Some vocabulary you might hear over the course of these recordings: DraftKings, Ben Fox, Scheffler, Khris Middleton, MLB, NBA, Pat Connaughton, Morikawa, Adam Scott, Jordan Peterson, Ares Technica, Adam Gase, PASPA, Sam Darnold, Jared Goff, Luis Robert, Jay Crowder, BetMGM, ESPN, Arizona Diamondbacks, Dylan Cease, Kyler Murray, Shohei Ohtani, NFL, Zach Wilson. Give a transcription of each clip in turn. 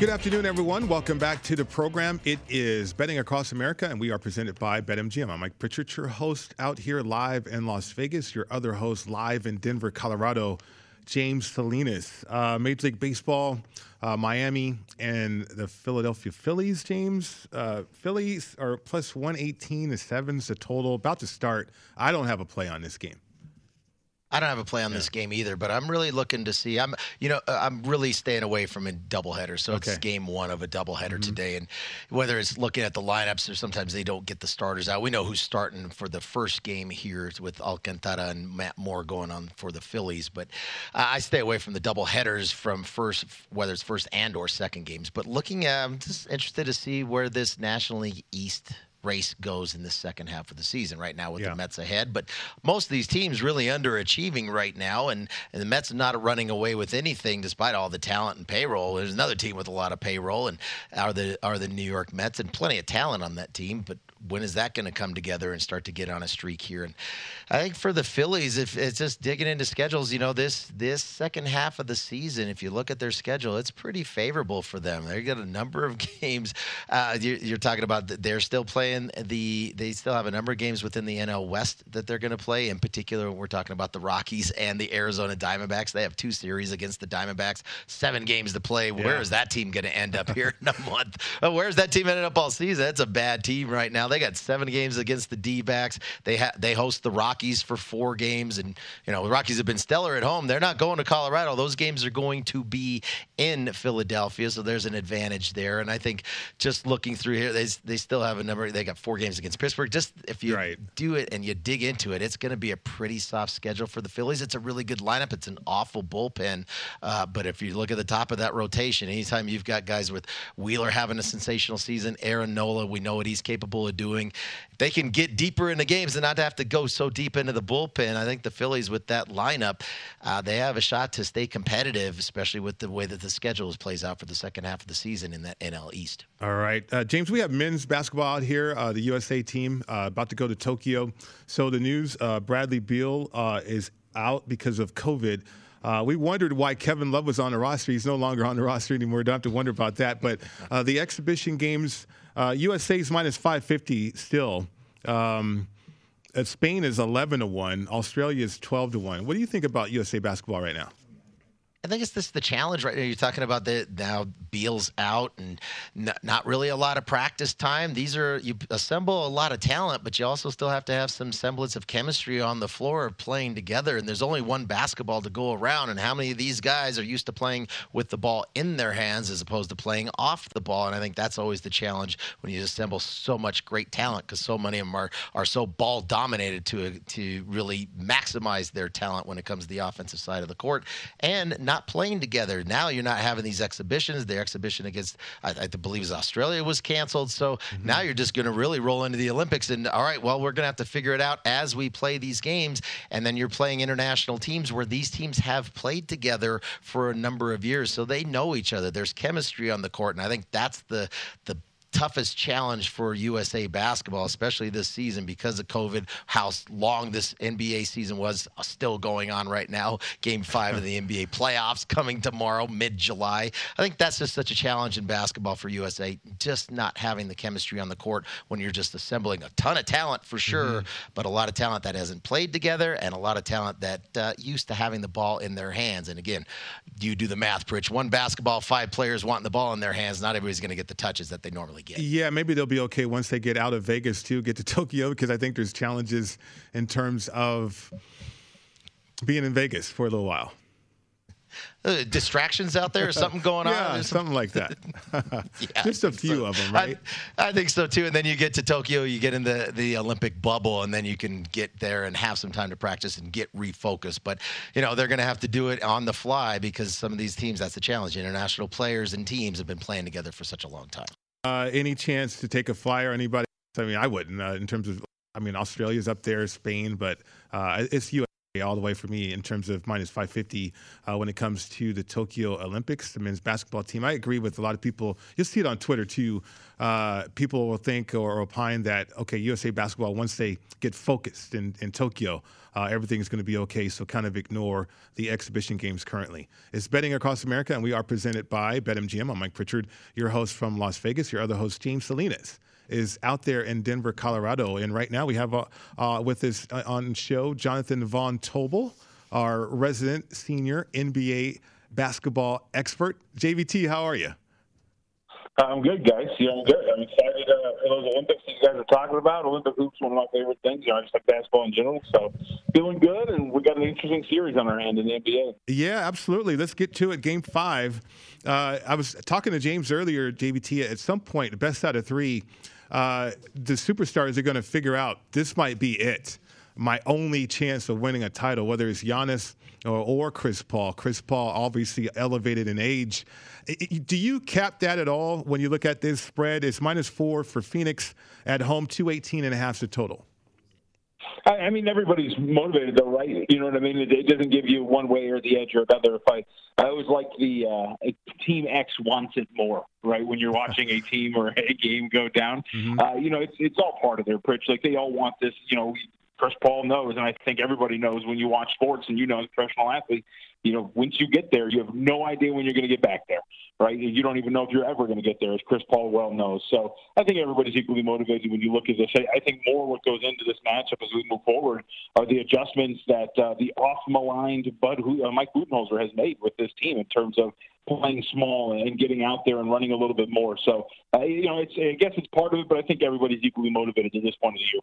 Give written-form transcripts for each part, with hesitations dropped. Good afternoon, everyone. Welcome back to the program. It is Betting Across America, and we are presented by BetMGM. I'm Mike Pritchard, your host out here live in Las Vegas. Your other host live in Denver, Colorado, James Salinas. Major League Baseball, Miami, and the Philadelphia Phillies, James. Phillies are plus 118, the sevens, the total. About to start. I don't have a play on this game. I don't have a play on this game either, but I'm really looking to see. I'm really staying away from a doubleheader, so it's game one of a doubleheader today. And whether it's looking at the lineups or sometimes they don't get the starters out, we know who's starting for the first game here with Alcantara and Matt Moore going on for the Phillies. But I stay away from the doubleheaders from first, whether it's first and or second games. But looking at, I'm just interested to see where this National League East race goes in the second half of the season right now with the Mets ahead. But most of these teams really underachieving right now, and the Mets not running away with anything despite all the talent and payroll. There's another team with a lot of payroll, and are the New York Mets, and plenty of talent on that team. But when is that going to come together and start to get on a streak here? And I think for the Phillies, if it's just digging into schedules, you know, this second half of the season, if you look at their schedule, it's pretty favorable for them. They've got a number of games. You're talking about they're still playing they still have a number of games within the NL West that they're going to play. In particular, we're talking about the Rockies and the Arizona Diamondbacks. They have two series against the Diamondbacks, 7 games to play. Yeah. Where is that team going to end up here in a month? Where's that team ended up all season? That's a bad team right now. They got 7 games against the D-backs. They host the Rockies for 4 games, and you know the Rockies have been stellar at home. They're not going to Colorado. Those games are going to be in Philadelphia, so there's an advantage there. And I think just looking through here, they still have a number. They got 4 games against Pittsburgh. Just if you do it and you dig into it, it's going to be a pretty soft schedule for the Phillies. It's a really good lineup. It's an awful bullpen, but if you look at the top of that rotation, anytime you've got guys with Wheeler having a sensational season, Aaron Nola, we know what he's capable of doing. If they can get deeper into games and not have to go so deep into the bullpen, I think the Phillies with that lineup, they have a shot to stay competitive, especially with the way that the schedule plays out for the second half of the season in the NL East. All right. James, we have men's basketball out here, the USA team about to go to Tokyo. So the news, Bradley Beal is out because of COVID. We wondered why Kevin Love was on the roster. He's no longer on the roster anymore. Don't have to wonder about that. But the exhibition games, USA's minus 550 still. Spain is 11-1. Australia is 12-1. What do you think about USA basketball right now? I think it's this the challenge right now. You're talking about the now Beal's out and not really a lot of practice time. These are you assemble a lot of talent, but you also still have to have some semblance of chemistry on the floor of playing together. And there's only one basketball to go around. And how many of these guys are used to playing with the ball in their hands as opposed to playing off the ball? And I think that's always the challenge when you assemble so much great talent, because so many of them are so ball dominated to really maximize their talent when it comes to the offensive side of the court and not playing together. Now you're not having these exhibitions. The exhibition against, I believe, is Australia was canceled. So now you're just going to really roll into the Olympics. And all right, well, we're going to have to figure it out as we play these games. And then you're playing international teams where these teams have played together for a number of years, so they know each other. There's chemistry on the court, and I think that's the toughest challenge for USA basketball, especially this season because of COVID, how long this NBA season was still going on right now. Game 5 of the NBA playoffs coming tomorrow, mid-July. I think that's just such a challenge in basketball for USA, just not having the chemistry on the court when you're just assembling a ton of talent for sure, but a lot of talent that hasn't played together and a lot of talent that used to having the ball in their hands. And again, you do the math, Pritch. One basketball, 5 players wanting the ball in their hands. Not everybody's going to get the touches that they normally get. Yeah, maybe they'll be okay once they get out of Vegas too, get to Tokyo, because I think there's challenges in terms of being in Vegas for a little while. Distractions out there or something going on? Yeah, something like that. Yeah, just a few of them, right? I think so, too. And then you get to Tokyo, you get in the Olympic bubble, and then you can get there and have some time to practice and get refocused. But, you know, they're going to have to do it on the fly because some of these teams, that's the challenge. International players and teams have been playing together for such a long time. Any chance to take a flyer? Anybody? I mean, I wouldn't. In terms of, I mean, Australia's up there, Spain, but it's USA all the way for me in terms of minus 550 when it comes to the Tokyo Olympics, the men's basketball team. I agree with a lot of people. You'll see it on Twitter too. People will think or opine that okay, USA basketball once they get focused in Tokyo, everything's going to be okay. So kind of ignore the exhibition games currently. It's Betting Across America, and we are presented by BetMGM. I'm Mike Pritchard, your host from Las Vegas. Your other host, James Salinas, is out there in Denver, Colorado. And right now we have with us on show Jonathan Von Tobel, our resident senior NBA basketball expert. JVT, how are you? I'm good, guys. Yeah, I'm good. I'm excited for those Olympics that you guys are talking about. Olympic hoops, one of my favorite things. You know, I just like basketball in general. So feeling good, and we got an interesting series on our hand in the NBA. Yeah, absolutely. Let's get to it. Game 5. I was talking to James earlier, JVT. At some point, the best out of 3, the superstars are going to figure out this might be it. My only chance of winning a title, whether it's Giannis or Chris Paul. Chris Paul obviously elevated in age. Do you cap that at all when you look at this spread? It's minus 4 for Phoenix at home, 218.5 the total. I mean, everybody's motivated, though, right? You know what I mean? It doesn't give you one way or the edge or another. If I always like the Team X wants it more, right? When you're watching a team or a game go down, you know, it's all part of their pitch. Like, they all want this, you know. Chris Paul knows, and I think everybody knows when you watch sports and you know as a professional athlete, you know, once you get there, you have no idea when you're going to get back there, right? You don't even know if you're ever going to get there, as Chris Paul well knows. So I think everybody's equally motivated when you look at this. I think more what goes into this matchup as we move forward are the adjustments that the off-maligned Mike Budenholzer has made with this team in terms of playing small and getting out there and running a little bit more. So, you know, I guess it's part of it, but I think everybody's equally motivated at this point of the year.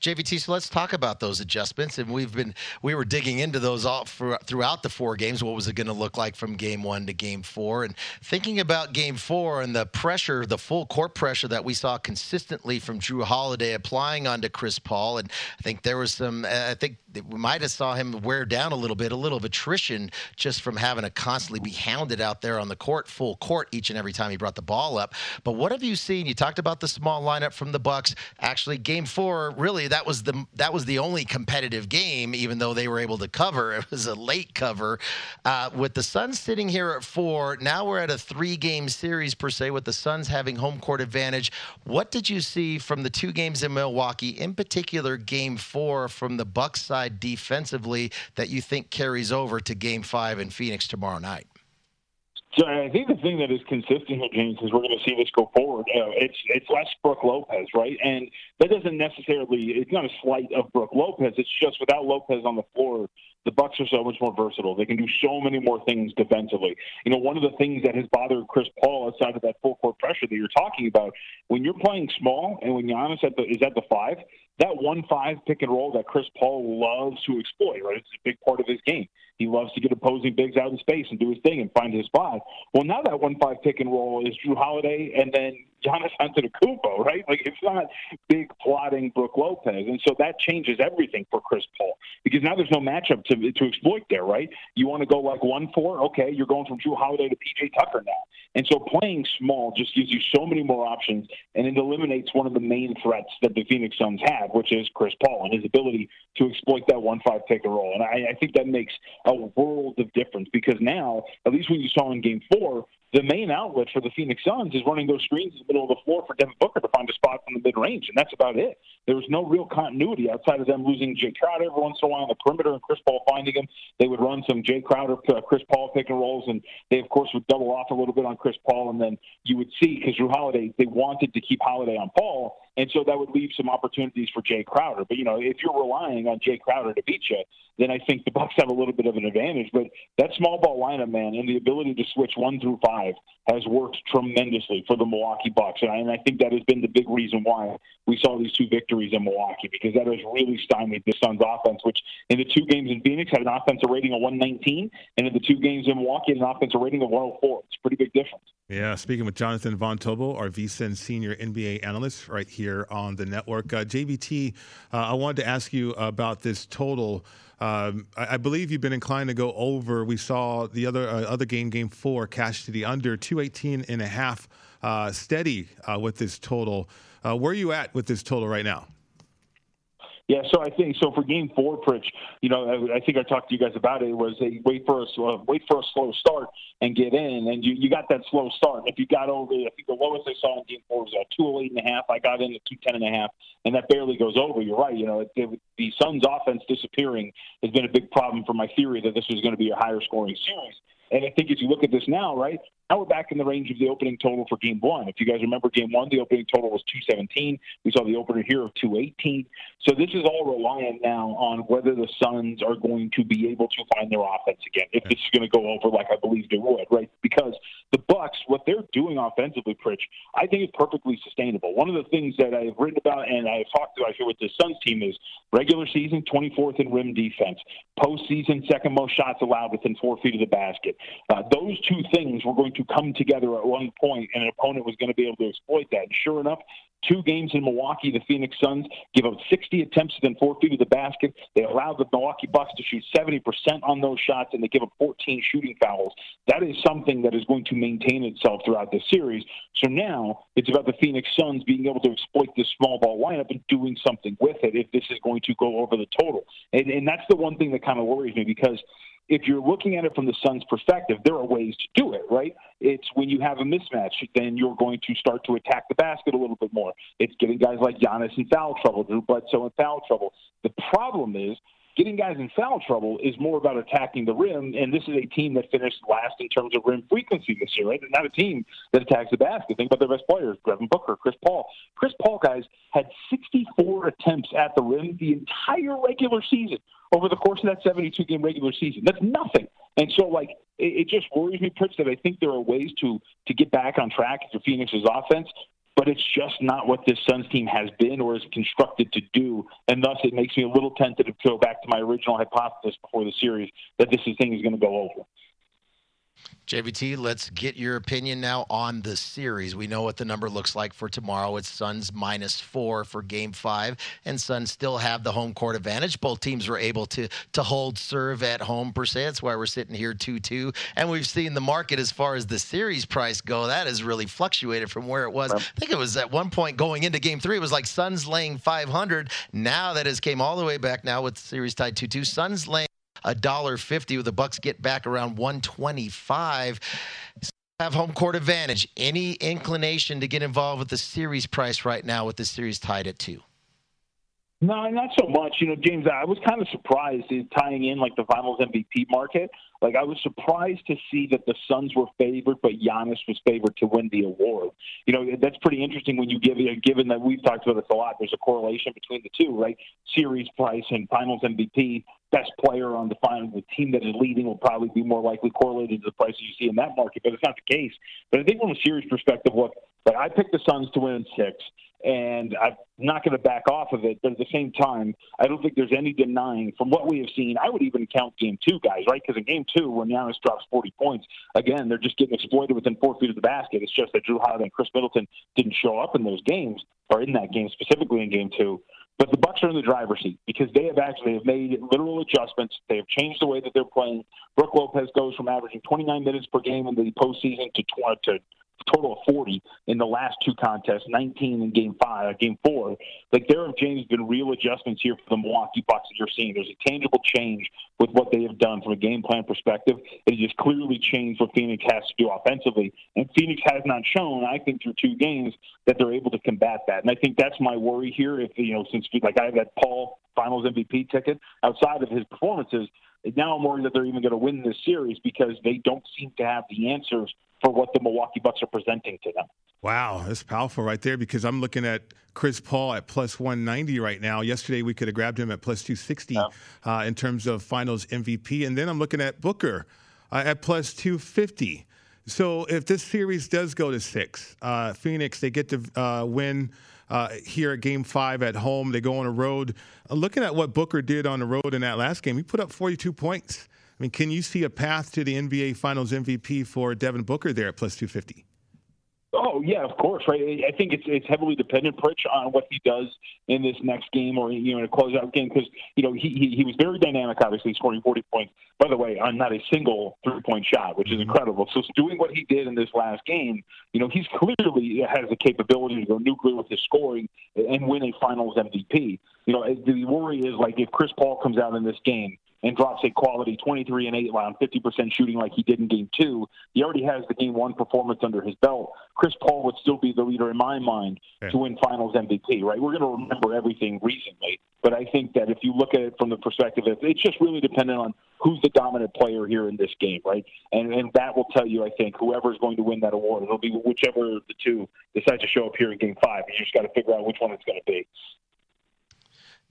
JVT, so let's talk about those adjustments, and we were digging into those all throughout the 4 games. What was it going to look like from game 1 to game 4? And thinking about game 4 and the pressure, the full court pressure that we saw consistently from Jrue Holiday applying onto Chris Paul, and I think there was some, I think we might have saw him wear down a little of attrition just from having to constantly be hounded out there on the court, full court each and every time he brought the ball up. But what have you seen? You talked about the small lineup from the Bucks. Actually, game 4 really. That was the only competitive game, even though they were able to cover. It was a late cover. With the Suns sitting here at 4, now we're at a 3-game series per se, with the Suns having home court advantage. What did you see from the 2 games in Milwaukee, in particular game 4 from the Bucks side defensively, that you think carries over to game 5 in Phoenix tomorrow night? So I think the thing that is consistent here, James, is we're going to see this go forward. It's less Brooke Lopez, right? And that doesn't necessarily – it's not a slight of Brooke Lopez. It's just without Lopez on the floor, the Bucks are so much more versatile. They can do so many more things defensively. You know, one of the things that has bothered Chris Paul outside of that full-court pressure that you're talking about, when you're playing small and when Giannis is at the 5, that 1-5 pick and roll that Chris Paul loves to exploit, right? It's a big part of his game. He loves to get opposing bigs out in space and do his thing and find his spot. Well, now that 1-5 pick and roll is Jrue Holiday and then Giannis Antetokounmpo, right? Like, it's not big plotting Brooke Lopez. And so that changes everything for Chris Paul because now there's no matchup to exploit there, right? You want to go like 1-4? Okay, you're going from Jrue Holiday to PJ Tucker now. And so playing small just gives you so many more options, and it eliminates one of the main threats that the Phoenix Suns have, which is Chris Paul and his ability to exploit that 1-5 pick and roll. And I think that makes a world of difference because now, at least when you saw in Game 4, the main outlet for the Phoenix Suns is running those screens in the middle of the floor for Devin Booker to find a spot from the mid-range, and that's about it. There was no real continuity outside of them losing Jay Crowder every once in a while on the perimeter and Chris Paul finding him. They would run some Jay Crowder, Chris Paul pick and rolls, and they, of course, would double off a little bit on Chris Paul, and then you would see, because Jrue Holiday, they wanted to keep Holiday on Paul, and so that would leave some opportunities for Jay Crowder. But, you know, if you're relying on Jay Crowder to beat you, then I think the Bucks have a little bit of an advantage. But that small ball lineup, man, and the ability to switch 1 through 5 has worked tremendously for the Milwaukee Bucks. And I think that has been the big reason why we saw these two victories in Milwaukee, because that has really stymied the Suns' offense, which in the 2 games in Phoenix had an offensive rating of 119, and in the 2 games in Milwaukee had an offensive rating of 104. It's a pretty big difference. Yeah, speaking with Jonathan Von Tobel, our VSIN senior NBA analyst right here on the network. JVT, I wanted to ask you about this total. I believe you've been inclined to go over. We saw the other game, Game 4, cash to the under, 218.5 steady with this total. Where are you at with this total right now? Yeah, so I think so for Game 4, Pritch, you know, I think I talked to you guys about it. It was a wait for a slow start and get in, and you got that slow start. If you got over, I think the lowest I saw in Game 4 was at 208.5. I got in at 210.5, and that barely goes over. You're right. You know, the Suns' offense disappearing has been a big problem for my theory that this was going to be a higher scoring series. And I think as you look at this now, right, now we're back in the range of the opening total for Game 1. If you guys remember Game 1, the opening total was 217. We saw the opener here of 218. So this is all reliant now on whether the Suns are going to be able to find their offense again, if this is going to go over like I believe they would, right? Because the Bucks, what they're doing offensively, Pritch, I think is perfectly sustainable. One of the things that I've written about and I've talked about here with the Suns team is regular season, 24th in rim defense, postseason, second most shots allowed within 4 feet of the basket. Those two things were going to come together at one point, and an opponent was going to be able to exploit that. And sure enough, 2 games in Milwaukee, the Phoenix Suns give up 60 attempts within 4 feet of the basket. They allow the Milwaukee Bucks to shoot 70% on those shots, and they give up 14 shooting fouls. That is something that is going to maintain itself throughout this series. So now it's about the Phoenix Suns being able to exploit this small ball lineup and doing something with it if this is going to go over the total. And that's the one thing that kind of worries me, because if you're looking at it from the Suns' perspective, there are ways to do it, right? It's when you have a mismatch, then you're going to start to attack the basket a little bit more. It's getting guys like Giannis in foul trouble, Drew Bledsoe in foul trouble. The problem is getting guys in foul trouble is more about attacking the rim, and this is a team that finished last in terms of rim frequency this year, right? They're not a team that attacks the basket. Think about their best players, Devin Booker, Chris Paul. Chris Paul, guys, had 64 attempts at the rim the entire regular season over the course of that 72-game regular season. That's nothing. And so, like, it just worries me, Pritch, that I think there are ways to get back on track for Phoenix's offense, but it's just not what this Suns team has been or is constructed to do, and thus it makes me a little tentative to go back to my original hypothesis before the series that this thing is going to go over. JVT, let's get your opinion now on the series. We know what the number looks like for tomorrow. It's Suns -4 for Game 5, and Suns still have the home court advantage. Both teams were able to hold serve at home per se. That's why we're sitting here 2-2. And we've seen the market as far as the series price go. That has really fluctuated from where it was. I think it was at one point going into Game 3, it was like Suns laying 500. Now that has came all the way back now with the series tied 2-2. Suns laying $1.50 with the Bucks get back around 125. Have home court advantage. Any inclination to get involved with the series price right now with the series tied at 2? No, not so much. You know, James, I was kind of surprised in tying in, like, the finals MVP market. Like, I was surprised to see that the Suns were favored, but Giannis was favored to win the award. You know, that's pretty interesting when you give it, given that we've talked about this a lot. There's a correlation between the two, right? Series price and finals MVP, best player on the final, the team that is leading will probably be more likely correlated to the prices you see in that market, but it's not the case. But I think from a series perspective, look, like, I picked the Suns to win in six, and I'm not going to back off of it. But at the same time, I don't think there's any denying from what we have seen. I would even count game two, guys, right? Because in game two, when Giannis drops 40 points, again, they're just getting exploited within 4 feet of the basket. It's just that Jrue Holiday and Khris Middleton didn't show up in those games, or in that game specifically in game two. But the Bucks are in the driver's seat because they have actually have made literal adjustments. They have changed the way that they're playing. Brooke Lopez goes from averaging 29 minutes per game in the postseason to total of 40 in the last two contests, 19 in game four. Like, there have, James, been real adjustments here for the Milwaukee Bucks that you're seeing. There's a tangible change with what they have done from a game plan perspective. It has clearly changed what Phoenix has to do offensively. And Phoenix has not shown, I think, through two games that they're able to combat that. And I think that's my worry here. If, you know, since like I have that Paul finals MVP ticket outside of his performances, now I'm worried that they're even going to win this series because they don't seem to have the answers for what the Milwaukee Bucks are presenting to them. Wow, that's powerful right there, because I'm looking at Chris Paul at plus 190 right now. Yesterday we could have grabbed him at plus 260 in terms of finals MVP. And then I'm looking at Booker at plus 250. So if this series does go to six, Phoenix, they get to win here at game five at home. They go on a road. Looking at what Booker did on the road in that last game, he put up 42 points. I mean, can you see a path to the NBA Finals MVP for Devin Booker there at plus 250? Oh, yeah, of course, right? I think it's heavily dependent, Pritch, on what he does in this next game or, you know, in a closeout game, because, you know, he was very dynamic, obviously, scoring 40 points, by the way, on not a single three-point shot, which is incredible. So doing what he did in this last game, you know, he's clearly has the capability to go nuclear with his scoring and win a Finals MVP. You know, the worry is, like, if Chris Paul comes out in this game and drops a quality 23-8 line, 50% shooting like he did in Game 2. He already has the Game 1 performance under his belt. Chris Paul would still be the leader in my mind to win Finals MVP, right? We're going to remember everything recently, but I think that if you look at it from the perspective of, it's just really dependent on who's the dominant player here in this game, right? And that will tell you, I think, whoever's going to win that award. It'll be whichever of the two decides to show up here in Game 5. You just got to figure out which one it's going to be.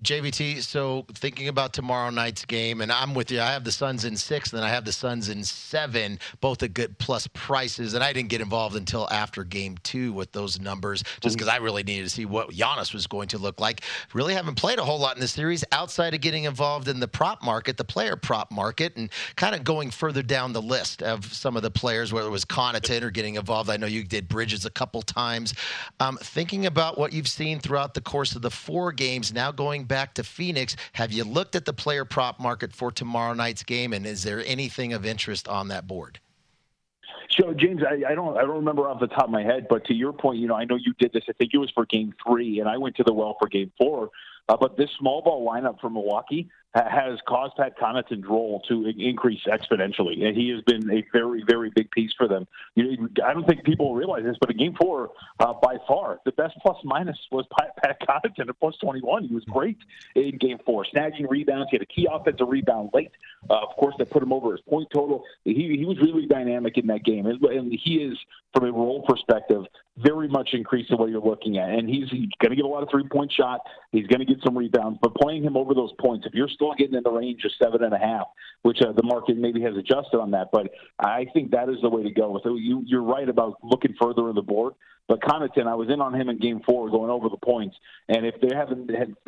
JVT, so thinking about tomorrow night's game, and I'm with you. I have the Suns in six, and then I have the Suns in seven, both at good plus prices. And I didn't get involved until after game two with those numbers, just because I really needed to see what Giannis was going to look like. Really haven't played a whole lot in this series outside of getting involved in the prop market, the player prop market, and kind of going further down the list of some of the players, whether it was Connaughton or getting involved. I know you did Bridges a couple times. Thinking about what you've seen throughout the course of the four games, now going back to Phoenix, have you looked at the player prop market for tomorrow night's game, and is there anything of interest on that board? So, James, I don't remember off the top of my head, but to your point, you know, I know you did this. I think it was for Game 3, and I went to the well for Game 4. But this small ball lineup for Milwaukee has caused Pat Connaughton's role to increase exponentially, and he has been a very, very big piece for them. You know, I don't think people realize this, but in Game 4, by far, the best plus-minus was Pat Connaughton at plus 21. He was great in Game 4, snagging rebounds. He had a key offensive rebound late. Of course, that put him over his point total. He was really dynamic in that game, and he is, from a role perspective, very much increased the way you're looking at. And he's going to get a lot of three-point shot. He's going to get some rebounds. But playing him over those points, if you're still getting in the range of 7.5, which the market maybe has adjusted on that, but I think that is the way to go. So you're right about looking further on the board. But Connaughton, I was in on him in Game 4 going over the points. And if there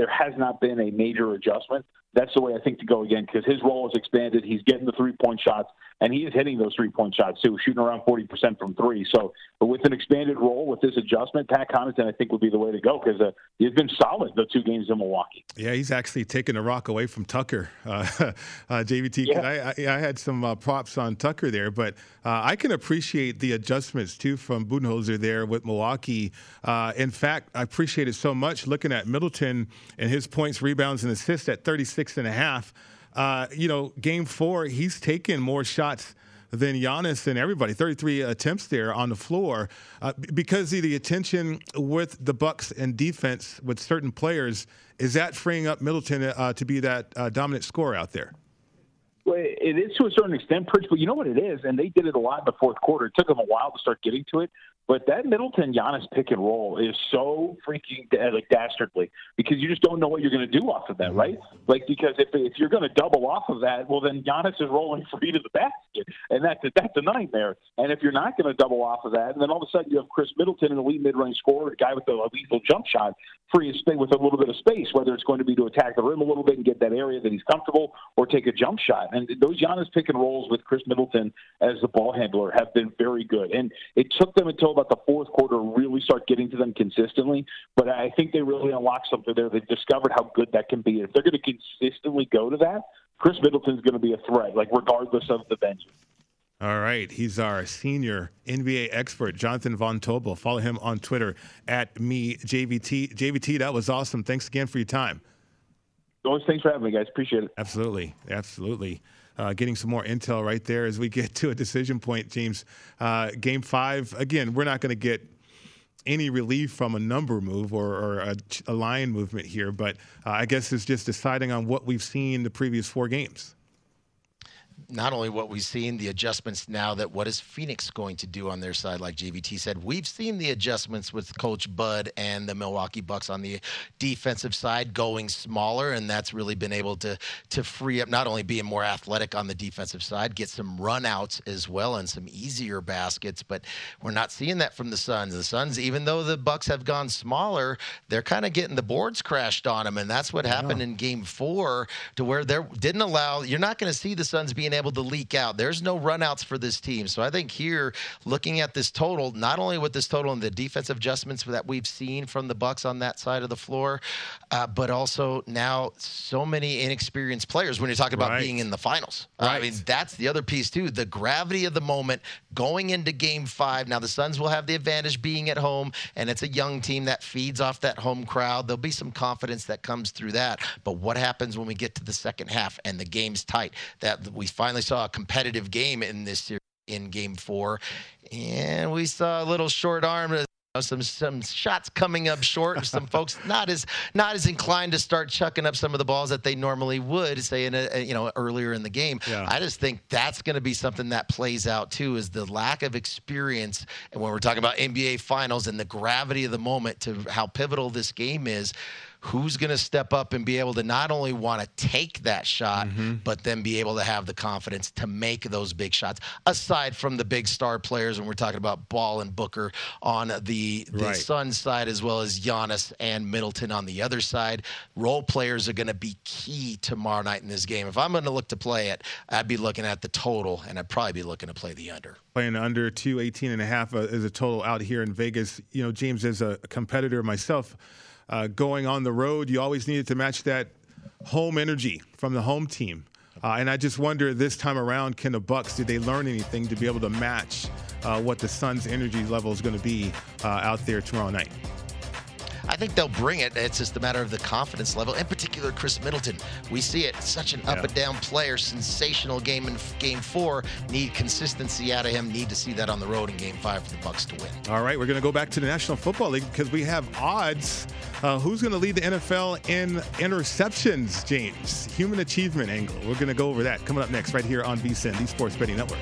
has not been a major adjustment, that's the way I think to go again, because his role has expanded. He's getting the three-point shots, and he is hitting those three-point shots too, shooting around 40% from three. So with an expanded role, with this adjustment, Pat Connaughton, I think, would be the way to go, because he's been solid the two games in Milwaukee. Yeah, he's actually taken the rock away from Tucker, JVT. Yeah. I had some props on Tucker there, but I can appreciate the adjustments too from Budenholzer there with Milwaukee. In fact, I appreciate it so much looking at Middleton and his points, rebounds, and assists at 36.5. You know, Game 4, he's taken more shots than Giannis and everybody. 33 attempts there on the floor because of the attention with the Bucks and defense with certain players. Is that freeing up Middleton to be that dominant scorer out there? Well, it is to a certain extent, Pritch, but you know what it is, and they did it a lot in the fourth quarter. It took them a while to start getting to it, but that Middleton-Giannis pick and roll is so freaking dastardly because you just don't know what you're going to do off of that, right? Like, because if you're going to double off of that, well, then Giannis is rolling free to the basket, and that's a nightmare. And if you're not going to double off of that, and then all of a sudden you have Khris Middleton, an elite mid-range scorer, a guy with a lethal jump shot, free to stay with a little bit of space, whether it's going to be to attack the rim a little bit and get that area that he's comfortable or take a jump shot. And those Giannis pick and rolls with Khris Middleton as the ball handler have been very good. And it took them until about the fourth quarter to really start getting to them consistently. But I think they really unlocked something there. They discovered how good that can be. If they're going to consistently go to that, Khris Middleton's going to be a threat, like regardless of the bench. All right. He's our senior NBA expert, Jonathan Von Tobel. Follow him on Twitter at MeJVT. JVT, that was awesome. Thanks again for your time. Always, thanks for having me, guys. Appreciate it. Absolutely. Absolutely. Getting some more intel right there as we get to a decision point, James. Game 5, again, we're not going to get any relief from a number move or a line movement here, but I guess it's just deciding on what we've seen the previous 4 games. Not only what we've seen, the adjustments now that what is Phoenix going to do on their side, like JVT said. We've seen the adjustments with Coach Bud and the Milwaukee Bucks on the defensive side going smaller, and that's really been able to free up not only being more athletic on the defensive side, get some runouts as well and some easier baskets, but we're not seeing that from the Suns. The Suns, even though the Bucks have gone smaller, they're kind of getting the boards crashed on them, and that's what happened in Game 4 to where they didn't allow – you're not going to see the Suns being able to leak out. There's no runouts for this team. So I think here, looking at this total, not only with this total and the defensive adjustments that we've seen from the Bucks on that side of the floor, but also now so many inexperienced players when you're talking about being in the finals. Right. I mean, that's the other piece too. The gravity of the moment going into Game 5. Now the Suns will have the advantage being at home, and it's a young team that feeds off that home crowd. There'll be some confidence that comes through that. But what happens when we get to the second half and the game's tight? That we finally saw a competitive game in this series in Game 4, and we saw a little short arm, some shots coming up short, some folks not as inclined to start chucking up some of the balls that they normally would, say in earlier in the game. Yeah. I just think that's going to be something that plays out too, is the lack of experience, and when we're talking about NBA Finals and the gravity of the moment to how pivotal this game is. Who's going to step up and be able to not only want to take that shot, but then be able to have the confidence to make those big shots, aside from the big star players when we're talking about Ball and Booker on the Suns side, as well as Giannis and Middleton on the other side. Role players are going to be key tomorrow night in this game. If I'm going to look to play it, I'd be looking at the total, and I'd probably be looking to play the under. Playing under 218.5 is a total out here in Vegas. You know, James, as a competitor myself, going on the road, you always needed to match that home energy from the home team. And I just wonder this time around, can the Bucks, did they learn anything to be able to match what the Suns' energy level is going to be out there tomorrow night? I think they'll bring it. It's just a matter of the confidence level, in particular Khris Middleton. We see it. Such an up-and-down player, sensational game in Game 4. Need consistency out of him. Need to see that on the road in Game 5 for the Bucks to win. All right, we're going to go back to the National Football League because we have odds. Who's going to lead the NFL in interceptions, James? Human achievement angle. We're going to go over that coming up next right here on VSiN, the Sports Betting Network.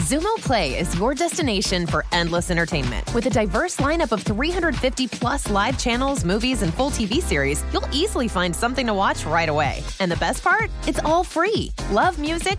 Xumo Play is your destination for endless entertainment. With a diverse lineup of 350-plus live channels, movies, and full TV series, you'll easily find something to watch right away. And the best part? It's all free. Love music?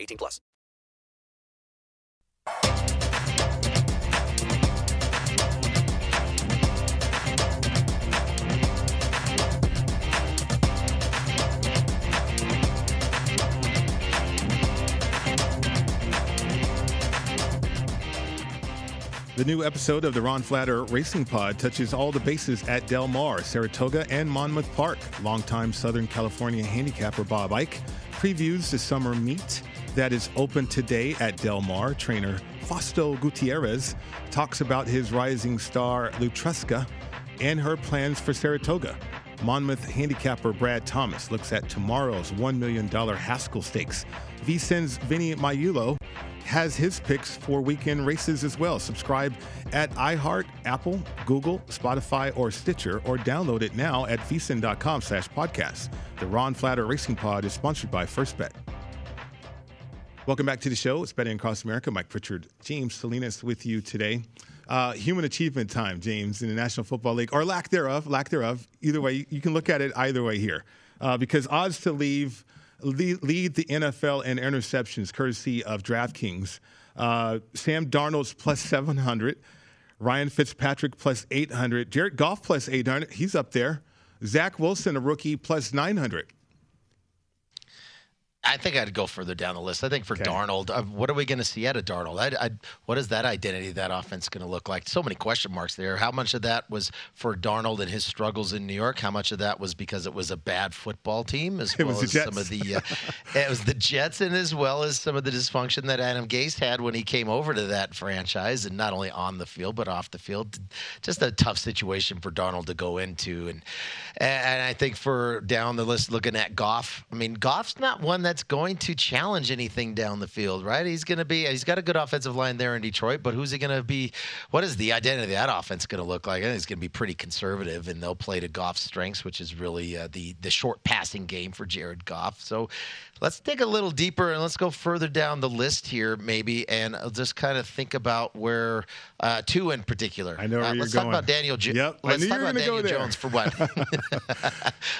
18 plus. The new episode of the Ron Flatter Racing Pod touches all the bases at Del Mar, Saratoga, and Monmouth Park. Longtime Southern California handicapper Bob Ike previews the summer meet that is open today at Del Mar. Trainer Fausto Gutierrez talks about his rising star Lutresca and her plans for Saratoga. Monmouth handicapper Brad Thomas looks at tomorrow's $1 million Haskell Stakes. VSIN's Vinny Maiulo has his picks for weekend races as well. Subscribe at iHeart, Apple, Google, Spotify, or Stitcher, or download it now at vsin.com/podcast. The Ron Flatter Racing Pod is sponsored by First Bet. Welcome back to the show. It's Betting Across America. Mike Pritchard, James Salinas with you today. Human achievement time, James, in the National Football League, or lack thereof. Either way, you can look at it either way here, because odds to lead the NFL in interceptions, courtesy of DraftKings. Sam Darnold's plus 700. Ryan Fitzpatrick plus 800. Jared Goff plus 800. He's up there. Zach Wilson, a rookie, plus 900. I think I'd go further down the list. I think for Darnold, what are we going to see out of Darnold? What is that identity, that offense going to look like? So many question marks there. How much of that was for Darnold and his struggles in New York? How much of that was because it was a bad football team, as well as some of the it was the Jets, and as well as some of the dysfunction that Adam Gase had when he came over to that franchise, and not only on the field but off the field. Just a tough situation for Darnold to go into, and I think for down the list, looking at Goff. I mean, Goff's not one that's going to challenge anything down the field, right? He's got a good offensive line there in Detroit, but who's he going to be? What is the identity of that offense going to look like? I think it's going to be pretty conservative, and they'll play to Goff's strengths, which is really the short passing game for Jared Goff. So let's dig a little deeper and let's go further down the list here, maybe, and I'll just kind of think about where two in particular. I know where you're going. Let's talk about Daniel Jones. Yep, let's talk about Daniel Jones for what?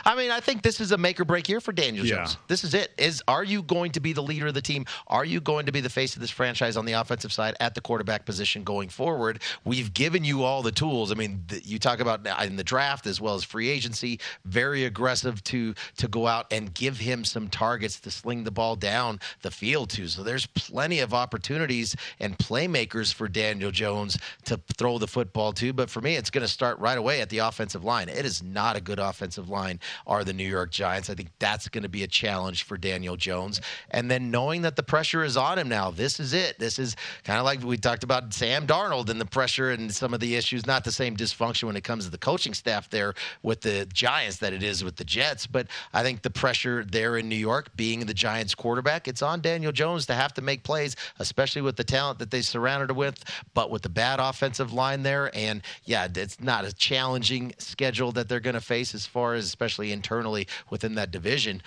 I mean, I think this is a make or break year for Daniel Jones. This is it. Are you going to be the leader of the team? Are you going to be the face of this franchise on the offensive side at the quarterback position going forward? We've given you all the tools. I mean, you talk about in the draft as well as free agency, very aggressive to go out and give him some targets to sling the ball down the field to. So there's plenty of opportunities and playmakers for Daniel Jones to throw the football to. But for me, it's going to start right away at the offensive line. It is not a good offensive line, are the New York Giants. I think that's going to be a challenge for Daniel Jones, and then knowing that the pressure is on him now. This is it. This is kind of like we talked about Sam Darnold and the pressure and some of the issues, not the same dysfunction when it comes to the coaching staff there with the Giants that it is with the Jets, but I think the pressure there in New York, being the Giants quarterback, it's on Daniel Jones to have to make plays, especially with the talent that they surrounded him with, but with the bad offensive line there, and it's not a challenging schedule that they're going to face as far as especially internally within that division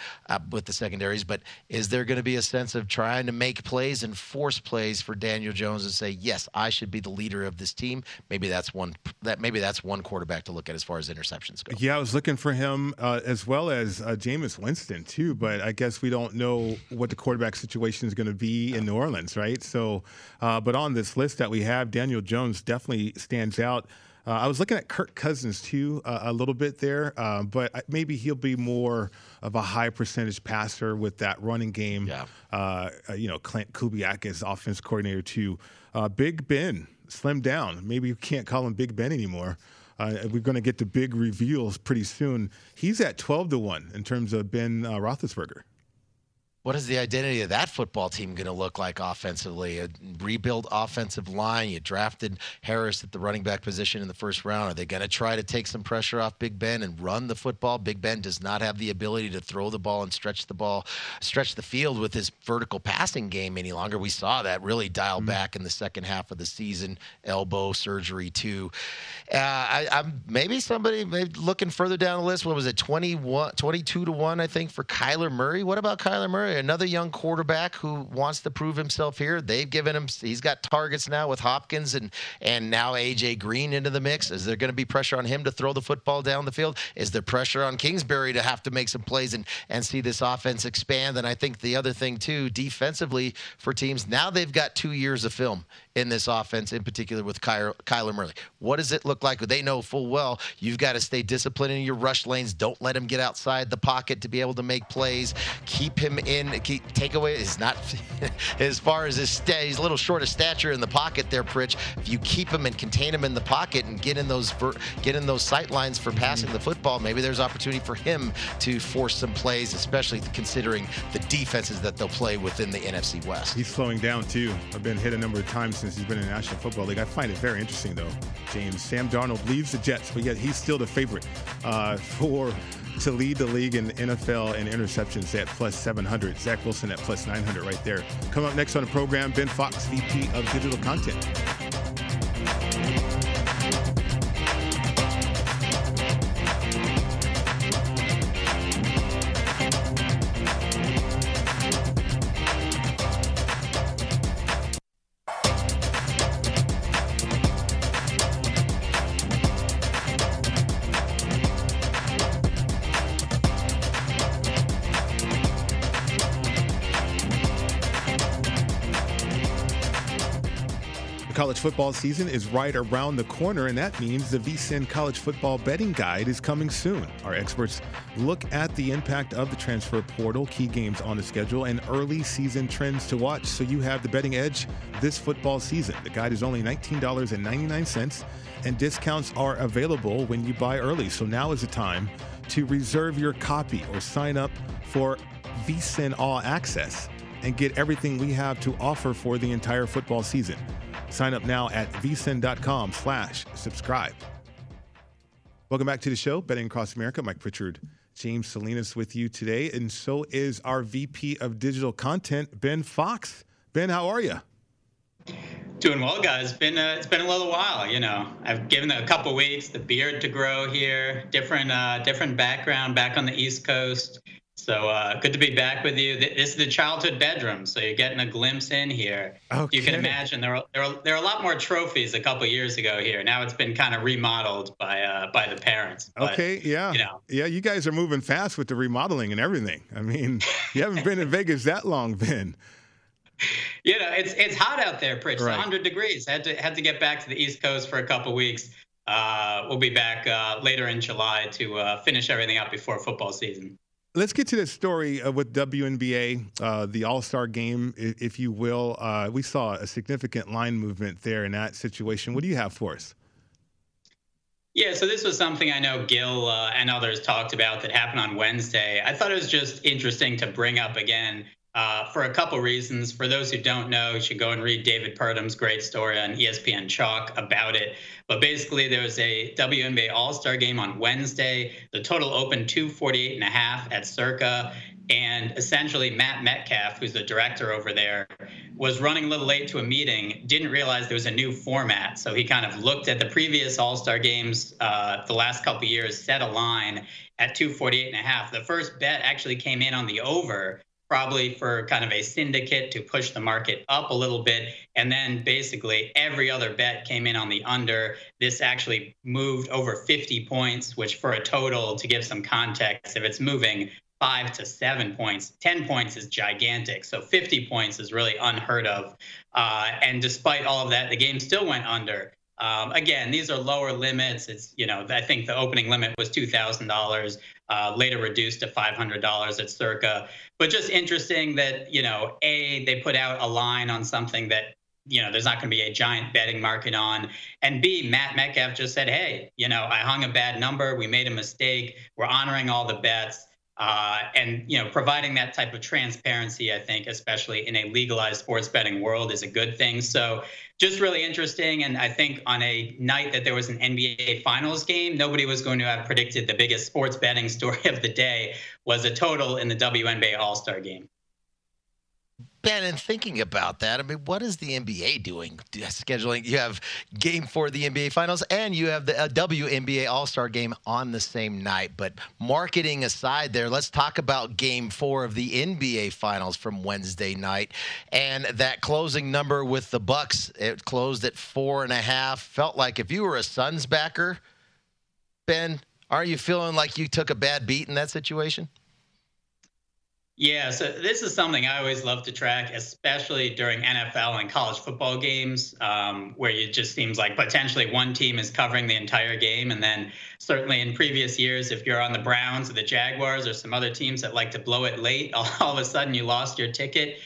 with the secondaries. but is there going to be a sense of trying to make plays and force plays for Daniel Jones and say, yes, I should be the leader of this team? Maybe that's one quarterback to look at as far as interceptions go. Yeah, I was looking for him as well as Jameis Winston too, but I guess we don't know what the quarterback situation is going to be in New Orleans, right? So, but on this list that we have, Daniel Jones definitely stands out. I was looking at Kirk Cousins, too, a little bit there, but maybe he'll be more of a high percentage passer with that running game. Yeah. Clint Kubiak is offense coordinator, too. Big Ben, slimmed down. Maybe you can't call him Big Ben anymore. We're going to get the big reveals pretty soon. He's at 12-1 in terms of Ben Roethlisberger. What is the identity of that football team going to look like offensively? A rebuild offensive line. You drafted Harris at the running back position in the first round. Are they going to try to take some pressure off Big Ben and run the football? Big Ben does not have the ability to throw the ball and stretch the field with his vertical passing game any longer. We saw that really dial back in the second half of the season. Elbow surgery, too. I'm maybe somebody looking further down the list. What was it, 22-1, I think, for Kyler Murray? What about Kyler Murray? Another young quarterback who wants to prove himself here. They've given him, he's got targets now with Hopkins and now AJ Green into the mix. Is there going to be pressure on him to throw the football down the field? Is there pressure on Kingsbury to have to make some plays and see this offense expand? And I think the other thing too, defensively for teams, now they've got 2 years of film in this offense, in particular with Kyler Murray. What does it look like? They know full well you've got to stay disciplined in your rush lanes. Don't let him get outside the pocket to be able to make plays. Keep him take away is not as far as he's a little short of stature in the pocket there, Pritch. If you keep him and contain him in the pocket and get in those sight lines for passing the football, maybe there's opportunity for him to force some plays, especially considering the defenses that they'll play within the NFC West. He's slowing down too. I've been hit a number of times since he's been in the National Football League. I find it very interesting though, James. Sam Darnold leaves the Jets, but yet he's still the favorite to lead the league in NFL and interceptions at +700. Zach Wilson at +900 right there. Coming up next on the program, Ben Fox, VP of Digital Content. College football season is right around the corner, and that means the VSIN College Football Betting Guide is coming soon. Our experts look at the impact of the transfer portal, key games on the schedule, and early season trends to watch so you have the betting edge this football season. The guide is only $19.99, and discounts are available when you buy early. So now is the time to reserve your copy or sign up for VSIN All Access and get everything we have to offer for the entire football season. Sign up now at vsin.com/subscribe. Welcome back to the show, Betting Across America. Mike Pritchard, James Salinas with you today. And so is our VP of Digital Content, Ben Fox. Ben, how are you? Doing well, guys. It's been a little while, you know. I've given it a couple weeks, the beard to grow here, different background, back on the East Coast. So good to be back with you. This is the childhood bedroom, so you're getting a glimpse in here. Okay. You can imagine there are a lot more trophies a couple of years ago here. Now it's been kind of remodeled by the parents. But, okay, yeah, you know. Yeah. You guys are moving fast with the remodeling and everything. I mean, you haven't been in Vegas that long, Ben. You know, it's hot out there, Pritch. Right. 100 degrees. Had to get back to the East Coast for a couple of weeks. We'll be back later in July to finish everything up before football season. Let's get to this story with WNBA, the All-Star game, if you will. We saw a significant line movement there in that situation. What do you have for us? Yeah, so this was something I know Gil and others talked about that happened on Wednesday. I thought it was just interesting to bring up again for a couple reasons. For those who don't know, you should go and read David Purdum's great story on ESPN Chalk about it. But basically, there was a WNBA All-Star game on Wednesday. The total opened 248.5 at Circa. And essentially, Matt Metcalf, who's the director over there, was running a little late to a meeting, didn't realize there was a new format. So he kind of looked at the previous All-Star games the last couple years, set a line at 248.5. The first bet actually came in on the over probably for kind of a syndicate to push the market up a little bit. And then basically every other bet came in on the under. This actually moved over 50 points, which for a total, to give some context, if it's moving 5 to 7 points, 10 points is gigantic. So 50 points is really unheard of. And despite all of that, the game still went under. Again, these are lower limits. It's, you know, I think the opening limit was $2,000, later reduced to $500 at Circa. But just interesting that, you know, A, they put out a line on something that, you know, there's not going to be a giant betting market on. And B, Matt Metcalf just said, hey, you know, I hung a bad number. We made a mistake. We're honoring all the bets. And, you know, providing that type of transparency, I think, especially in a legalized sports betting world, is a good thing. So just really interesting. And I think on a night that there was an NBA Finals game, nobody was going to have predicted the biggest sports betting story of the day was a total in the WNBA All-Star game. Ben, in thinking about that, I mean, what is the NBA doing? Scheduling, you have game 4 of the NBA Finals, and you have the WNBA All-Star game on the same night. But marketing aside there, let's talk about game 4 of the NBA Finals from Wednesday night. And that closing number with the Bucks, it closed at 4.5. Felt like if you were a Suns backer, Ben, aren't you feeling like you took a bad beat in that situation? Yeah, so this is something I always love to track, especially during NFL and college football games, where it just seems like potentially one team is covering the entire game. And then certainly in previous years, if you're on the Browns or the Jaguars or some other teams that like to blow it late, all of a sudden you lost your ticket.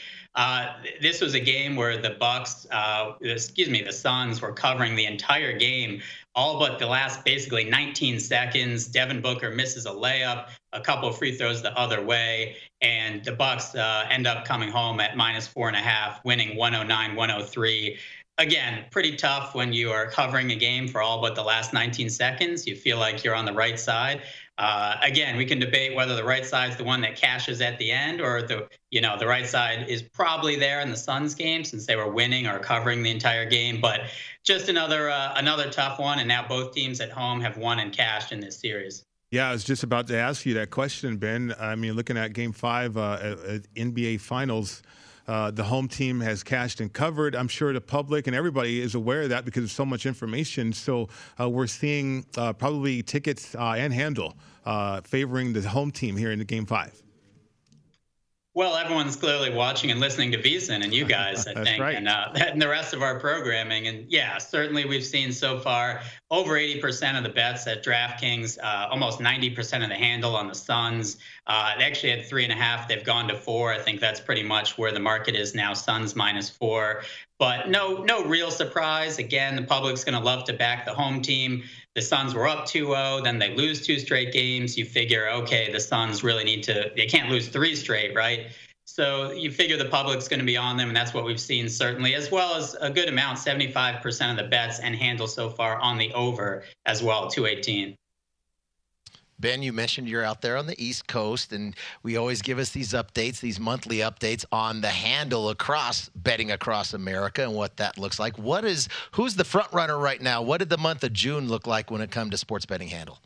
This was a game where the Bucks, the Suns were covering the entire game, all but the last basically 19 seconds. Devin Booker misses a layup, a couple of free throws the other way, and the Bucks end up coming home at -4.5, winning 109-103. Again, pretty tough when you are covering a game for all but the last 19 seconds. You feel like you're on the right side. Again, we can debate whether the right side's the one that cashes at the end, or the right side is probably there in the Suns game since they were winning or covering the entire game. But just another tough one, and now both teams at home have won and cashed in this series. Yeah, I was just about to ask you that question, Ben. I mean, looking at Game 5 at NBA Finals, the home team has cashed and covered. I'm sure the public and everybody is aware of that because of so much information. So we're seeing probably tickets and handle favoring the home team here in the Game 5. Well, everyone's clearly watching and listening to VSIN and you guys, I think, right. And the rest of our programming. And yeah, certainly we've seen so far over 80% of the bets at DraftKings, almost 90% of the handle on the Suns. They actually had 3.5. They've gone to 4. I think that's pretty much where the market is now, Suns -4. But no real surprise. Again, the public's going to love to back the home team. The Suns were up 2-0, then they lose 2 straight games. You figure, okay, the Suns really they can't lose 3 straight, right? So you figure the public's going to be on them, and that's what we've seen certainly, as well as a good amount, 75% of the bets and handle so far on the over as well, 218. Ben, you mentioned you're out there on the East Coast, and we always give us these updates, these monthly updates on the handle across betting across America and what that looks like. Who's the front runner right now? What did the month of June look like when it comes to sports betting handle?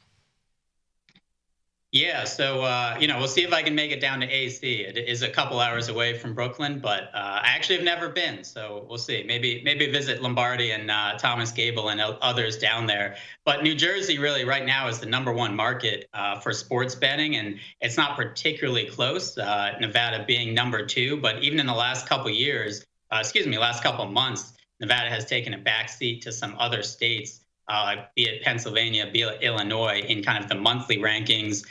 Yeah, so, we'll see if I can make it down to AC. It is a couple hours away from Brooklyn, but I actually have never been, so we'll see. Maybe visit Lombardi and Thomas Gable and others down there. But New Jersey really right now is the #1 market for sports betting, and it's not particularly close, Nevada being #2. But even in the last couple months, Nevada has taken a backseat to some other states. Be it Pennsylvania, be it Illinois, in kind of the monthly rankings.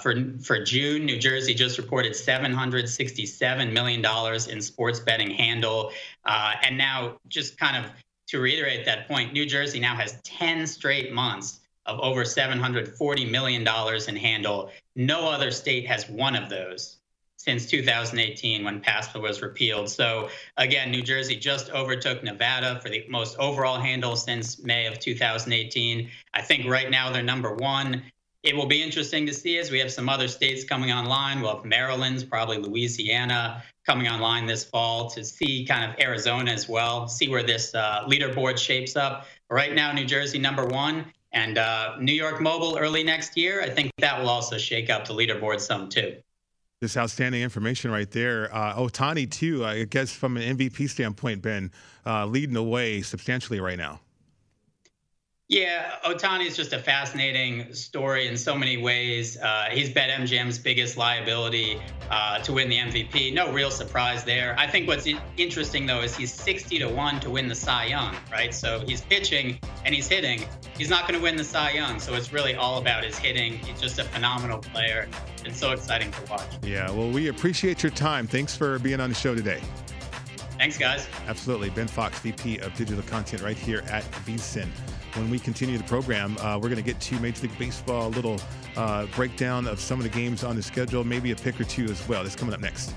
For June, New Jersey just reported $767 million in sports betting handle. And now, just kind of to reiterate that point, New Jersey now has 10 straight months of over $740 million in handle. No other state has one of those since 2018 when PASPA was repealed. So again, New Jersey just overtook Nevada for the most overall handle since May of 2018. I think right now they're #1. It will be interesting to see as we have some other states coming online. We'll have Maryland, probably Louisiana coming online this fall, to see kind of Arizona as well, see where this leaderboard shapes up. But right now, New Jersey #1, and New York Mobile early next year. I think that will also shake up the leaderboard some too. Just outstanding information right there. Ohtani, too, I guess from an MVP standpoint, Ben, leading the way substantially right now. Yeah, Ohtani is just a fascinating story in so many ways. He's BetMGM's biggest liability to win the MVP. No real surprise there. I think what's interesting, though, is he's 60-1 to win the Cy Young, right? So he's pitching and he's hitting. He's not going to win the Cy Young, so it's really all about his hitting. He's just a phenomenal player. It's so exciting to watch. Yeah, well, we appreciate your time. Thanks for being on the show today. Thanks, guys. Absolutely. Ben Fox, VP of Digital Content right here at VSIN. When we continue the program, we're going to get to Major League Baseball, a little breakdown of some of the games on the schedule, maybe a pick or two as well. That's coming up next.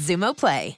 Zumo Play.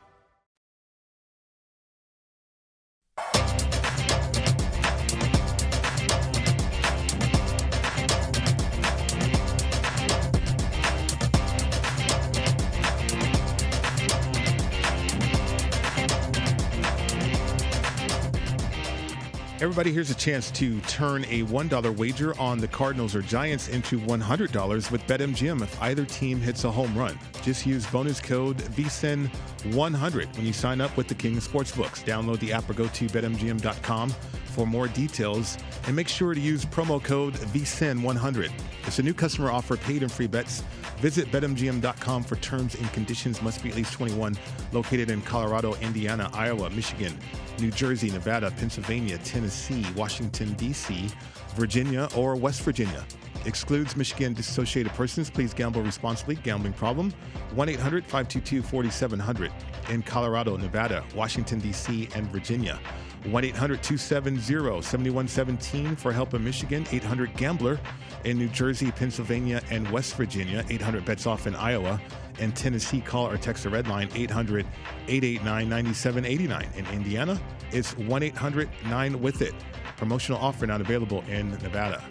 Everybody, here's a chance to turn a $1 wager on the Cardinals or Giants into $100 with BetMGM if either team hits a home run. Just use bonus code VSIN100 when you sign up with the King of Sportsbooks. Download the app or go to BetMGM.com for more details. And make sure to use promo code VSIN100. It's a new customer offer, paid and free bets. Visit BetMGM.com for terms and conditions. Must be at least 21. Located in Colorado, Indiana, Iowa, Michigan, New Jersey, Nevada, Pennsylvania, Tennessee, Washington, D.C., Virginia, or West Virginia. Excludes Michigan dissociated persons. Please gamble responsibly. Gambling problem? 1-800-522-4700 in Colorado, Nevada, Washington, D.C., and Virginia. 1-800-270-7117 for help in Michigan. 800-GAMBLER in New Jersey, Pennsylvania, and West Virginia. 800-BETS-OFF in Iowa and Tennessee. Call or text the red line, 800-889-9789. In Indiana, it's 1-800-9-WITH-IT. Promotional offer not available in Nevada.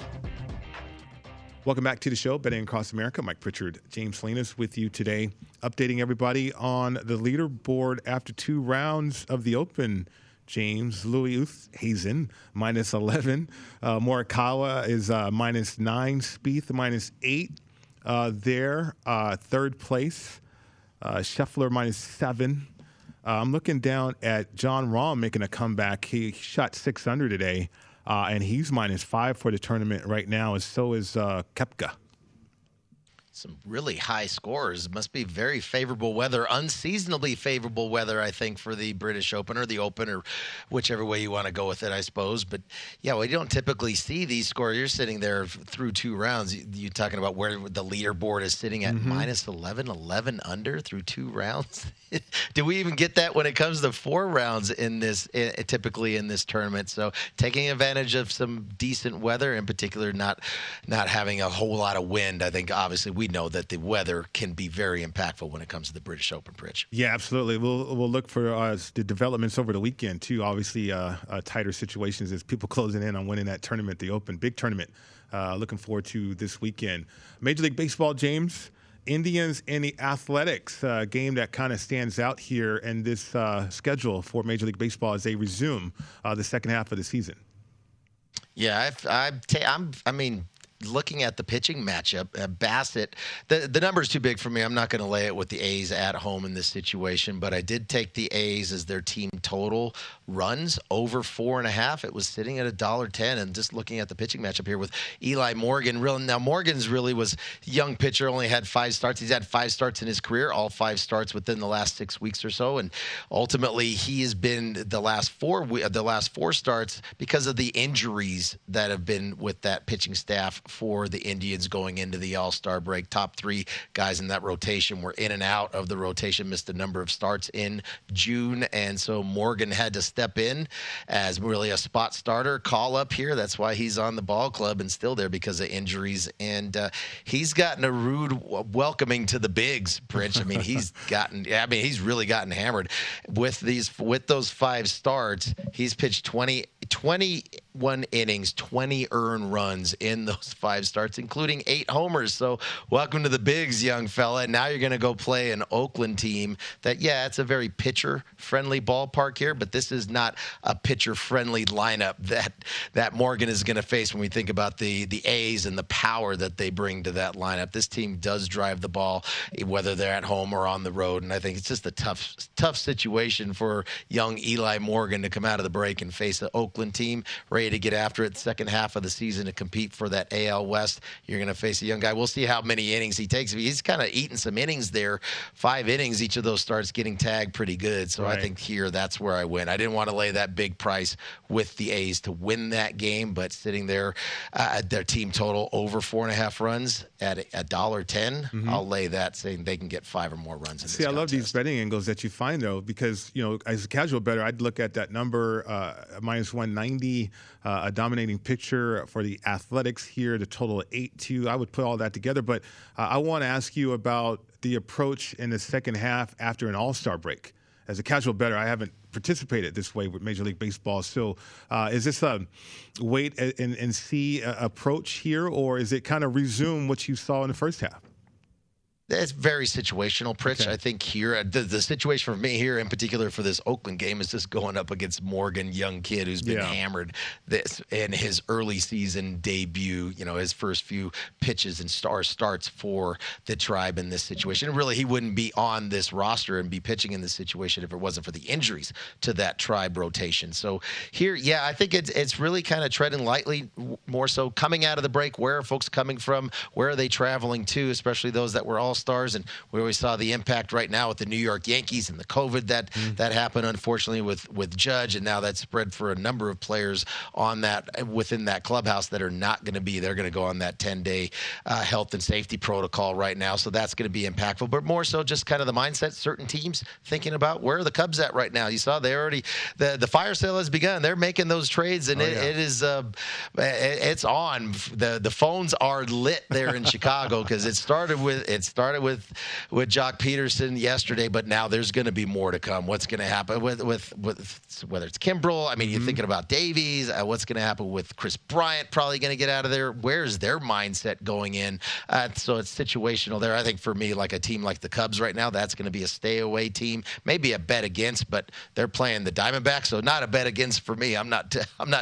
Welcome back to the show, Betting Across America. Mike Pritchard, James Salinas with you today, updating everybody on the leaderboard after two rounds of the Open. James, Louis Oosthuizen, minus 11. Morikawa is minus 9. Spieth, minus 8. There, third place. Scheffler, minus 7. I'm looking down at Jon Rahm making a comeback. He shot 6 under today. and he's -5 for the tournament right now, and so is Koepka. Some really high scores. Must be very favorable weather, unseasonably favorable weather, I think, for the British Open or the Open or whichever way you want to go with it, I suppose. But, yeah, we don't typically see these scores. You're sitting there through two rounds. You're talking about where the leaderboard is sitting at -11, 11 under through two rounds. Do we even get that when it comes to four rounds in this, typically in this tournament? So taking advantage of some decent weather, in particular not having a whole lot of wind, I think, obviously, we know that the weather can be very impactful when it comes to the British Open, Pritch. Yeah, absolutely. We'll look for the developments over the weekend, too. Obviously, tighter situations as people closing in on winning that tournament, the Open, big tournament. Looking forward to this weekend. Major League Baseball, James, Indians and the Athletics, game that kind of stands out here in this schedule for Major League Baseball as they resume the second half of the season. Yeah, I mean, looking at the pitching matchup, Bassett, the number's too big for me. I'm not going to lay it with the A's at home in this situation, but I did take the A's as their team total runs over 4.5. It was sitting at $1.10, and just looking at the pitching matchup here with Eli Morgan. Now, Morgan's really was a young pitcher, only had 5 starts. He's had 5 starts in his career, all 5 starts within the last 6 weeks or so, and ultimately he has been the last four starts because of the injuries that have been with that pitching staff for the Indians going into the All-Star break. Top 3 guys in that rotation were in and out of the rotation, missed a number of starts in June, and so Morgan had to step in as really a spot starter, call up here. That's why he's on the ball club and still there because of injuries, and he's gotten a rude welcoming to the bigs, Pritch. I mean, he's really gotten hammered with those 5 starts. He's pitched 21 innings, 20 earned runs in those 5 starts, including 8 homers. So welcome to the bigs, young fella. And now you're going to go play an Oakland team that, yeah, it's a very pitcher-friendly ballpark here, but this is not a pitcher-friendly lineup that Morgan is going to face when we think about the A's and the power that they bring to that lineup. This team does drive the ball, whether they're at home or on the road, and I think it's just a tough situation for young Eli Morgan to come out of the break and face the Oakland team ready to get after it second half of the season to compete for that AL West. You're going to face a young guy. We'll see how many innings he takes. He's kind of eating some innings there. 5 innings, each of those starts getting tagged pretty good. So right. I think here that's where I win. I didn't want to lay that big price with the A's to win that game, but sitting there at their team total over 4.5 runs at $1.10, I'll lay that saying they can get 5 or more runs in this contest. See, I love these betting angles that you find, though, because, you know, as a casual better, I'd look at that number, -190, a dominating pitcher for the Athletics here, the total of 8-2. I would put all that together, but I want to ask you about the approach in the second half after an All-Star break. As a casual bettor, I haven't participated this way with Major League Baseball. So is this a wait and see approach here, or is it kind of resume what you saw in the first half? That's very situational, Pritch. Okay. I think here, the situation for me here in particular for this Oakland game is just going up against Morgan, young kid who's been hammered this in his early season debut, you know, his first few pitches and starts for the Tribe in this situation. And really, he wouldn't be on this roster and be pitching in this situation if it wasn't for the injuries to that Tribe rotation. So here, yeah, I think it's really kind of treading lightly, more so coming out of the break. Where are folks coming from? Where are they traveling to, especially those that were all stars, and we always saw the impact right now with the New York Yankees and the COVID that happened, unfortunately, with Judge, and now that's spread for a number of players on that within that clubhouse that are not going to be. They're going to go on that 10-day health and safety protocol right now, so that's going to be impactful. But more so, just kind of the mindset. Certain teams thinking about where are the Cubs at right now. You saw they already the fire sale has begun. They're making those trades, and it's on. The phones are lit there in Chicago because it started with Jock Peterson yesterday, but now there's going to be more to come. What's going to happen with whether it's Kimbrel? I mean, you're thinking about Davies. What's going to happen with Chris Bryant? Probably going to get out of there. Where's their mindset going in? So it's situational there. I think for me, like a team like the Cubs right now, that's going to be a stay away team. Maybe a bet against, but they're playing the Diamondbacks, so not a bet against for me. I'm not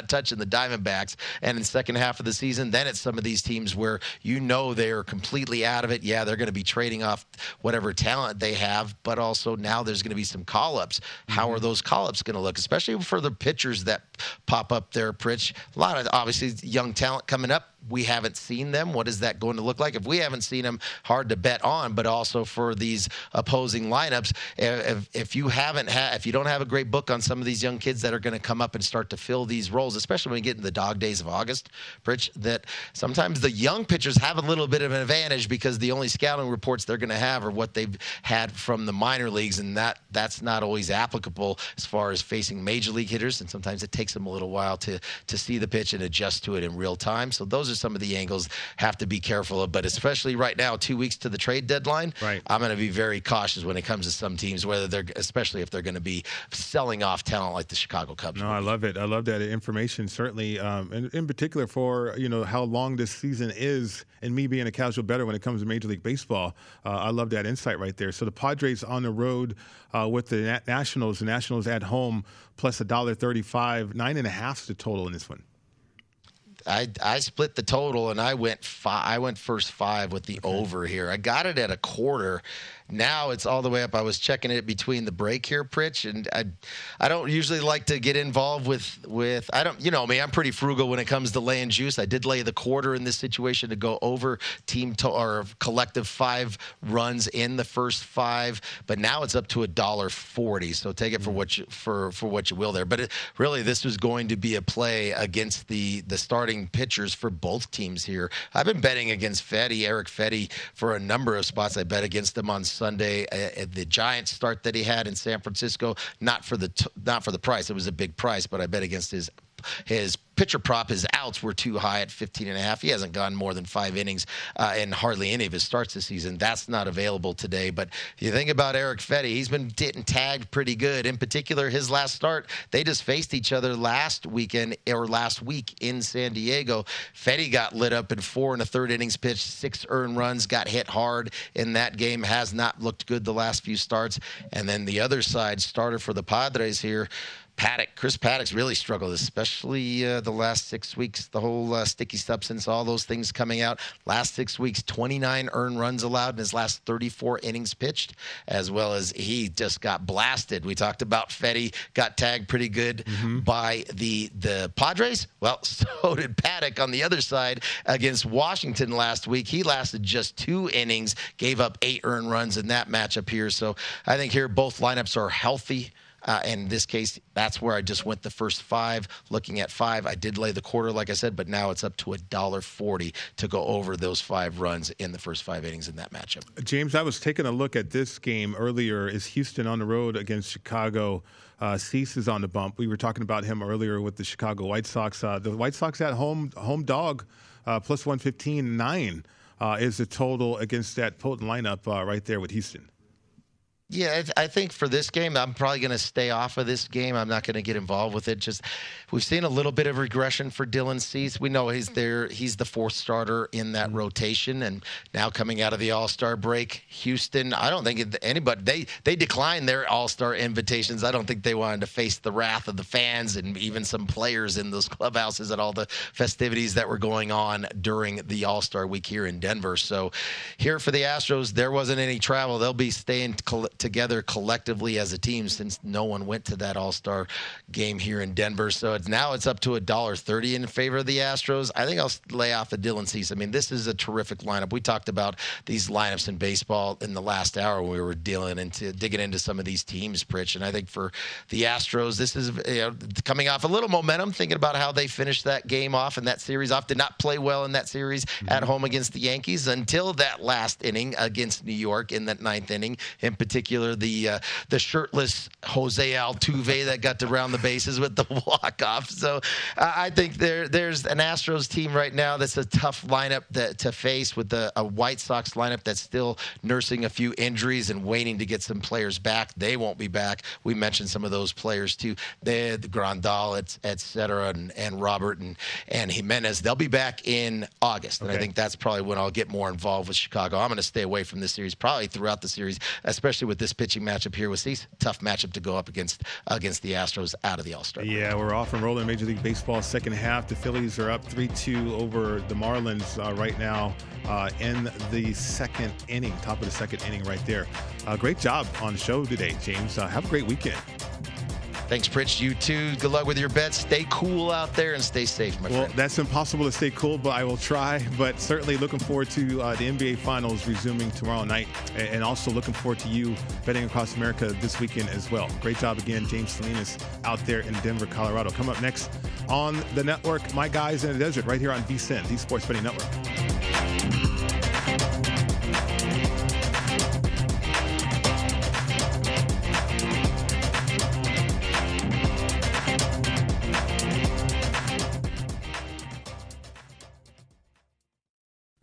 touching the Diamondbacks. And in the second half of the season, then it's some of these teams where you know they're completely out of it. Yeah, they're going to be trading off whatever talent they have, but also now there's going to be some call-ups. How are those call-ups going to look, especially for the pitchers that pop up there, Pritch? A lot of, obviously, young talent coming up. We haven't seen them. What is that going to look like? If we haven't seen them, hard to bet on, but also for these opposing lineups, if you don't have a great book on some of these young kids that are going to come up and start to fill these roles, especially when we get into the dog days of August, Pritch, that sometimes the young pitchers have a little bit of an advantage because the only scouting reports they're going to have are what they've had from the minor leagues, and that's not always applicable as far as facing major league hitters, and sometimes it takes them a little while to see the pitch and adjust to it in real time. So those are some of the angles have to be careful of, but especially right now, 2 weeks to the trade deadline, right. I'm going to be very cautious when it comes to some teams, especially if they're going to be selling off talent like the Chicago Cubs. No, I love it. I love that information, certainly, and in particular for, you know, how long this season is and me being a casual bettor when it comes to Major League Baseball. I love that insight right there. So the Padres on the road with the Nationals. The Nationals at home plus $1.35, 9.5 is the total in this one. I split the total and I went first five with the over here. I got it at a quarter. Now it's all the way up. I was checking it between the break here, Pritch, and I don't usually like to get involved with I don't, you know me, I'm pretty frugal when it comes to laying juice. I did lay the quarter in this situation to go over or collective 5 runs in the first 5, but now it's up to $1.40. So take it for what you will there. But really, this was going to be a play against the starting pitchers for both teams here. I've been betting against Erick Fedde, for a number of spots. I bet against him on Sunday at the Giants start that he had in San Francisco, not for the price. It was a big price, but I bet against his pitcher prop. His outs were too high at 15.5. He hasn't gone more than 5 innings in hardly any of his starts this season. That's not available today. But if you think about Erick Fedde, he's been getting tagged pretty good. In particular, his last start, they just faced each other last week in San Diego. Fedde got lit up in 4 1/3 innings pitched, 6 earned runs, got hit hard in that game, has not looked good the last few starts. And then the other side, starter for the Padres here, Paddack. Chris Paddack's really struggled, especially the last 6 weeks, the whole sticky substance, all those things coming out. Last 6 weeks, 29 earned runs allowed in his last 34 innings pitched, as well as he just got blasted. We talked about Fedde got tagged pretty good by the Padres. Well, so did Paddack on the other side against Washington last week. He lasted just 2 innings, gave up 8 earned runs in that matchup here. So I think here both lineups are healthy. In this case, that's where I just went the first 5. Looking at 5, I did lay the quarter, like I said, but now it's up to $1.40 to go over those 5 runs in the first 5 innings in that matchup. James, I was taking a look at this game earlier. Is Houston on the road against Chicago? Cease is on the bump. We were talking about him earlier with the Chicago White Sox. The White Sox at home dog, plus 115, 9 is the total against that potent lineup right there with Houston. Yeah, I think for this game, I'm probably going to stay off of this game. I'm not going to get involved with it. Just we've seen a little bit of regression for Dylan Cease. We know he's there. He's the 4th starter in that rotation, and now coming out of the All-Star break, Houston, I don't think anybody they declined their All-Star invitations. I don't think they wanted to face the wrath of the fans and even some players in those clubhouses at all the festivities that were going on during the All-Star week here in Denver. So here for the Astros, there wasn't any travel. They'll be staying together collectively as a team since no one went to that All-Star game here in Denver. So now it's up to $1.30 in favor of the Astros. I think I'll lay off the Dylan Cease. I mean, this is a terrific lineup. We talked about these lineups in baseball in the last hour when we were digging into some of these teams, Pritch. And I think for the Astros, this is coming off a little momentum, thinking about how they finished that game off and that series off. Did not play well in that series at home against the Yankees until that last inning against New York in that 9th inning in particular. The shirtless Jose Altuve that got to round the bases with the walk-off. So I think there's an Astros team right now that's a tough lineup to face with a White Sox lineup that's still nursing a few injuries and waiting to get some players back. They won't be back. We mentioned some of those players too. The Grandal, etc., and Robert and Jimenez. They'll be back in August. Okay. And I think that's probably when I'll get more involved with Chicago. I'm going to stay away from this series probably throughout the series, especially with with this pitching matchup here with Cease. Tough matchup to go up against the Astros out of the All-Star. Yeah, we're off and rolling. Major League Baseball second half. The Phillies are up 3-2 over the Marlins right now in the second inning, top of the second inning right there. Great job on the show today, James. Have a great weekend. Thanks, Pritch. You too. Good luck with your bets. Stay cool out there and stay safe, my friend. Well, that's impossible to stay cool, but I will try. But certainly looking forward to the NBA Finals resuming tomorrow night, and also looking forward to you betting across America this weekend as well. Great job again, James Salinas, out there in Denver, Colorado. Come up next on the network, My Guys in the Desert, right here on VSIN, the Sports Betting Network.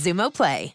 Zumo Play.